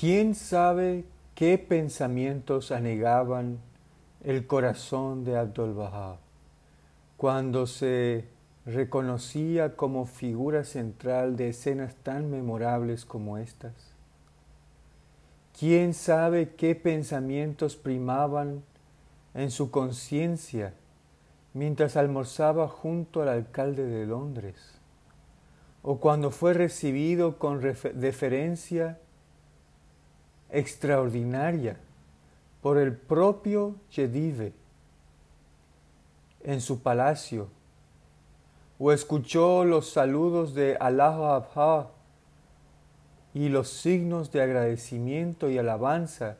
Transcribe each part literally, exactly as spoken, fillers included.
¿Quién sabe qué pensamientos anegaban el corazón de Abdul-Bahá cuando se reconocía como figura central de escenas tan memorables como estas? ¿Quién sabe qué pensamientos primaban en su conciencia mientras almorzaba junto al alcalde de Londres, o cuando fue recibido con deferencia extraordinaria por el propio Khedive en su palacio, o escuchó los saludos de Allah Abha y los signos de agradecimiento y alabanza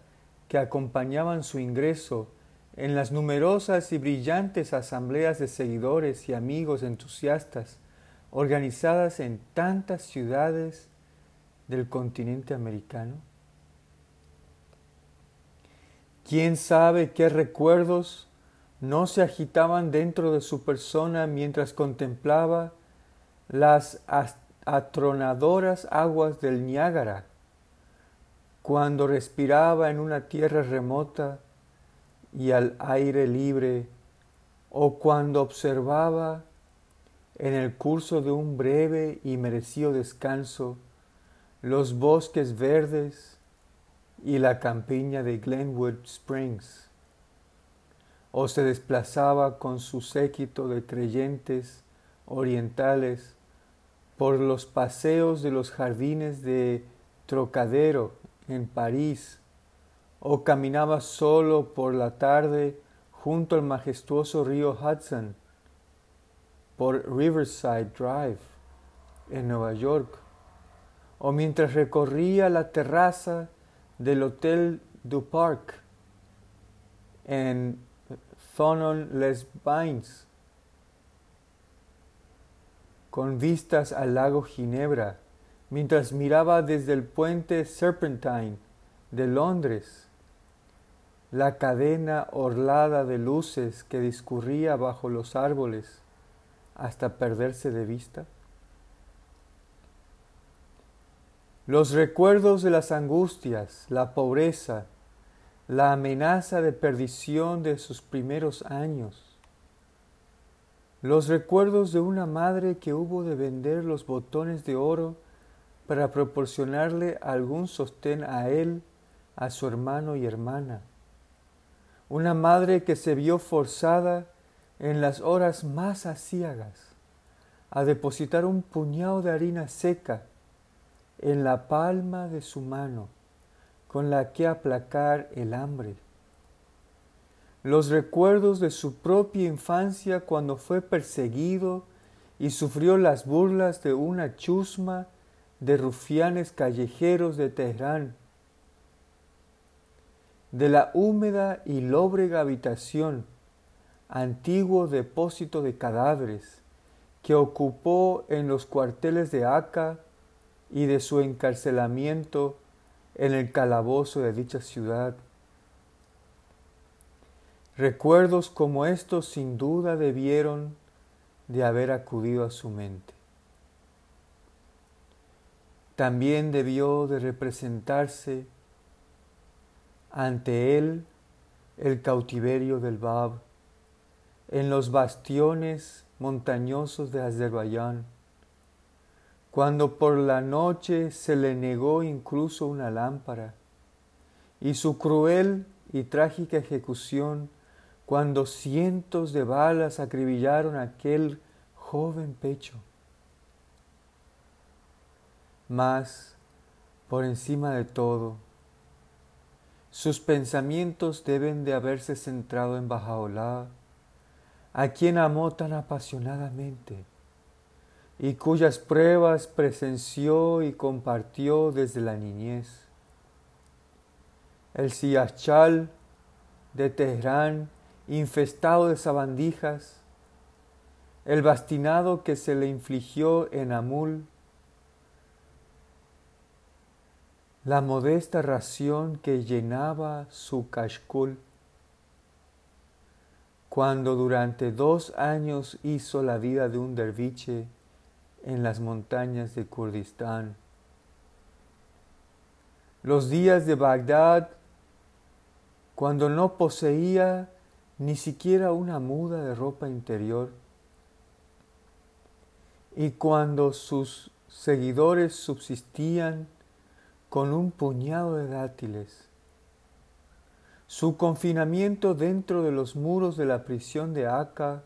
que acompañaban su ingreso en las numerosas y brillantes asambleas de seguidores y amigos entusiastas organizadas en tantas ciudades del continente americano? ¿Quién sabe qué recuerdos no se agitaban dentro de su persona mientras contemplaba las atronadoras aguas del Niágara, cuando respiraba en una tierra remota y al aire libre, o cuando observaba en el curso de un breve y merecido descanso los bosques verdes y la campiña de Glenwood Springs, o se desplazaba con su séquito de creyentes orientales por los paseos de los jardines de Trocadero en París, o caminaba solo por la tarde junto al majestuoso río Hudson por Riverside Drive en Nueva York, o mientras recorría la terraza del Hotel Du Parc en Thonon-les-Bains con vistas al lago Ginebra, mientras miraba desde el puente Serpentine de Londres la cadena orlada de luces que discurría bajo los árboles hasta perderse de vista. Los recuerdos de las angustias, la pobreza, la amenaza de perdición de sus primeros años, los recuerdos de una madre que hubo de vender los botones de oro para proporcionarle algún sostén a él, a su hermano y hermana, una madre que se vio forzada en las horas más aciagas a depositar un puñado de harina seca en la palma de su mano con la que aplacar el hambre. Los recuerdos de su propia infancia cuando fue perseguido y sufrió las burlas de una chusma de rufianes callejeros de Teherán, de la húmeda y lóbrega habitación, antiguo depósito de cadáveres, que ocupó en los cuarteles de Acá, y de su encarcelamiento en el calabozo de dicha ciudad. Recuerdos como estos sin duda debieron de haber acudido a su mente. También debió de representarse ante él el cautiverio del Bab, en los bastiones montañosos de Azerbaiyán, cuando por la noche se le negó incluso una lámpara, y su cruel y trágica ejecución, cuando cientos de balas acribillaron aquel joven pecho. Mas, por encima de todo, sus pensamientos deben de haberse centrado en Baha'u'lláh, a quien amó tan apasionadamente y cuyas pruebas presenció y compartió desde la niñez. El siyachal de Teherán infestado de sabandijas, el bastinado que se le infligió en Amul, la modesta ración que llenaba su kashkul, cuando durante dos años hizo la vida de un derviche en las montañas de Kurdistán, los días de Bagdad, cuando no poseía ni siquiera una muda de ropa interior, y cuando sus seguidores subsistían con un puñado de dátiles. Su confinamiento dentro de los muros de la prisión de Akka,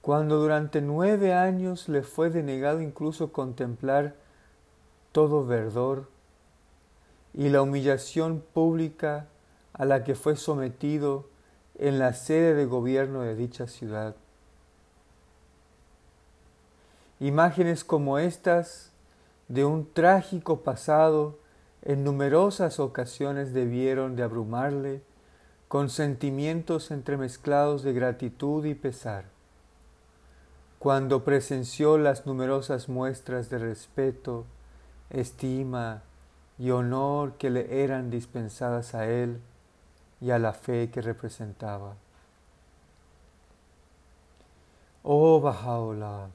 cuando durante nueve años le fue denegado incluso contemplar todo verdor, y la humillación pública a la que fue sometido en la sede de gobierno de dicha ciudad. Imágenes como estas de un trágico pasado en numerosas ocasiones debieron de abrumarle con sentimientos entremezclados de gratitud y pesar, cuando presenció las numerosas muestras de respeto, estima y honor que le eran dispensadas a él y a la fe que representaba. Oh Baha'u'lláh,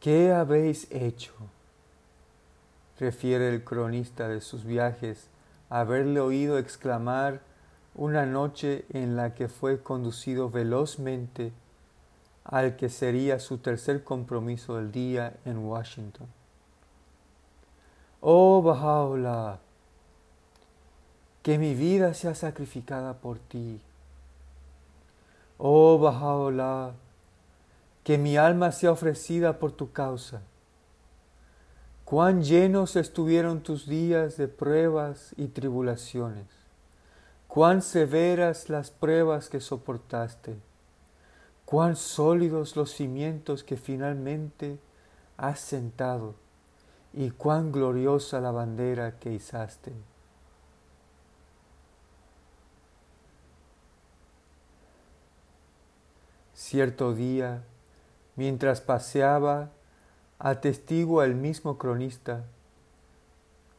¿qué habéis hecho? Refiere el cronista de sus viajes haberle oído exclamar una noche en la que fue conducido velozmente al que sería su tercer compromiso del día en Washington. Oh Baha'u'lláh, que mi vida sea sacrificada por ti. Oh Baha'u'lláh, que mi alma sea ofrecida por tu causa. Cuán llenos estuvieron tus días de pruebas y tribulaciones. Cuán severas las pruebas que soportaste. Cuán sólidos los cimientos que finalmente has sentado. Y cuán gloriosa la bandera que izaste. Cierto día, mientras paseaba, atestigua el mismo cronista,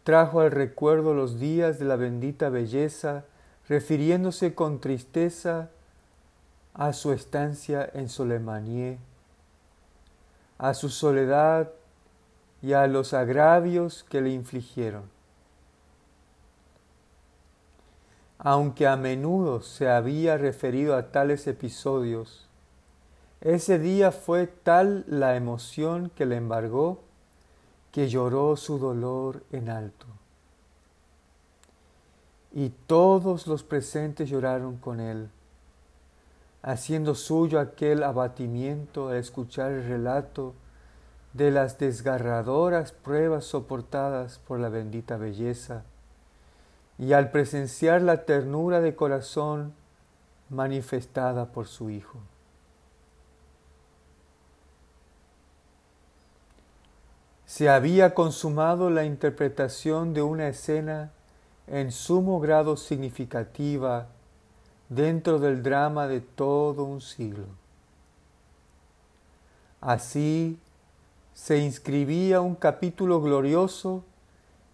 trajo al recuerdo los días de la bendita belleza, refiriéndose con tristeza a su estancia en Soleimanié, a su soledad y a los agravios que le infligieron. Aunque a menudo se había referido a tales episodios, ese día fue tal la emoción que le embargó que lloró su dolor en alto. Y todos los presentes lloraron con él, haciendo suyo aquel abatimiento al escuchar el relato de las desgarradoras pruebas soportadas por la bendita belleza, y al presenciar la ternura de corazón manifestada por su hijo. Se había consumado la interpretación de una escena en sumo grado significativa dentro del drama de todo un siglo. Así se inscribía un capítulo glorioso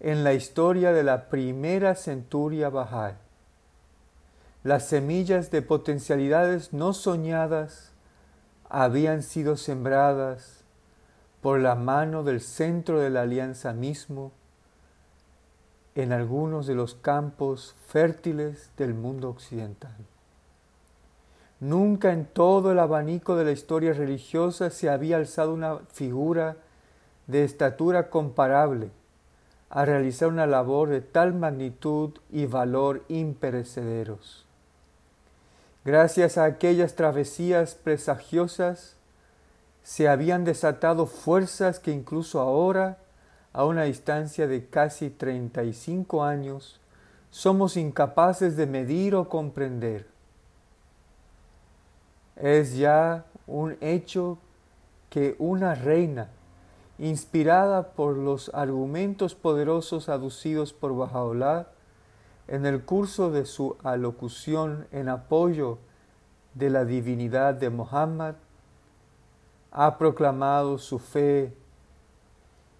en la historia de la primera centuria Bahá'í. Las semillas de potencialidades no soñadas habían sido sembradas por la mano del centro de la alianza mismo, en algunos de los campos fértiles del mundo occidental. Nunca en todo el abanico de la historia religiosa se había alzado una figura de estatura comparable a realizar una labor de tal magnitud y valor imperecederos. Gracias a aquellas travesías presagiosas, se habían desatado fuerzas que incluso ahora, a una distancia de casi treinta y cinco años, somos incapaces de medir o comprender. Es ya un hecho que una reina, inspirada por los argumentos poderosos aducidos por Baha'u'lláh, en el curso de su alocución en apoyo de la divinidad de Muhammad, ha proclamado su fe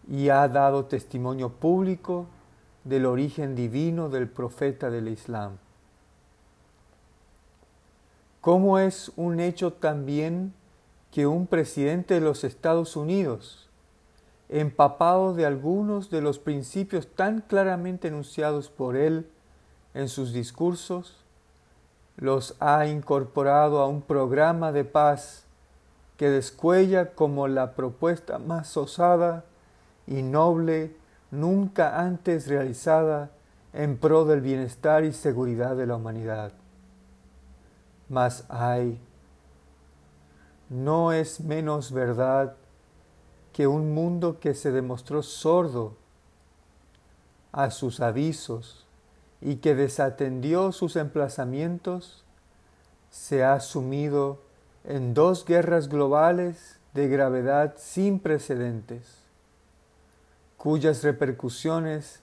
y ha dado testimonio público del origen divino del profeta del Islam. ¿Cómo es un hecho también que un presidente de los Estados Unidos, empapados de algunos de los principios tan claramente enunciados por él en sus discursos, los ha incorporado a un programa de paz que descuella como la propuesta más osada y noble nunca antes realizada en pro del bienestar y seguridad de la humanidad. Mas ay, no es menos verdad que un mundo que se demostró sordo a sus avisos y que desatendió sus emplazamientos, se ha sumido en dos guerras globales de gravedad sin precedentes, cuyas repercusiones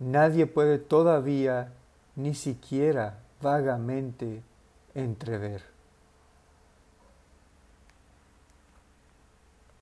nadie puede todavía, ni siquiera vagamente, entrever.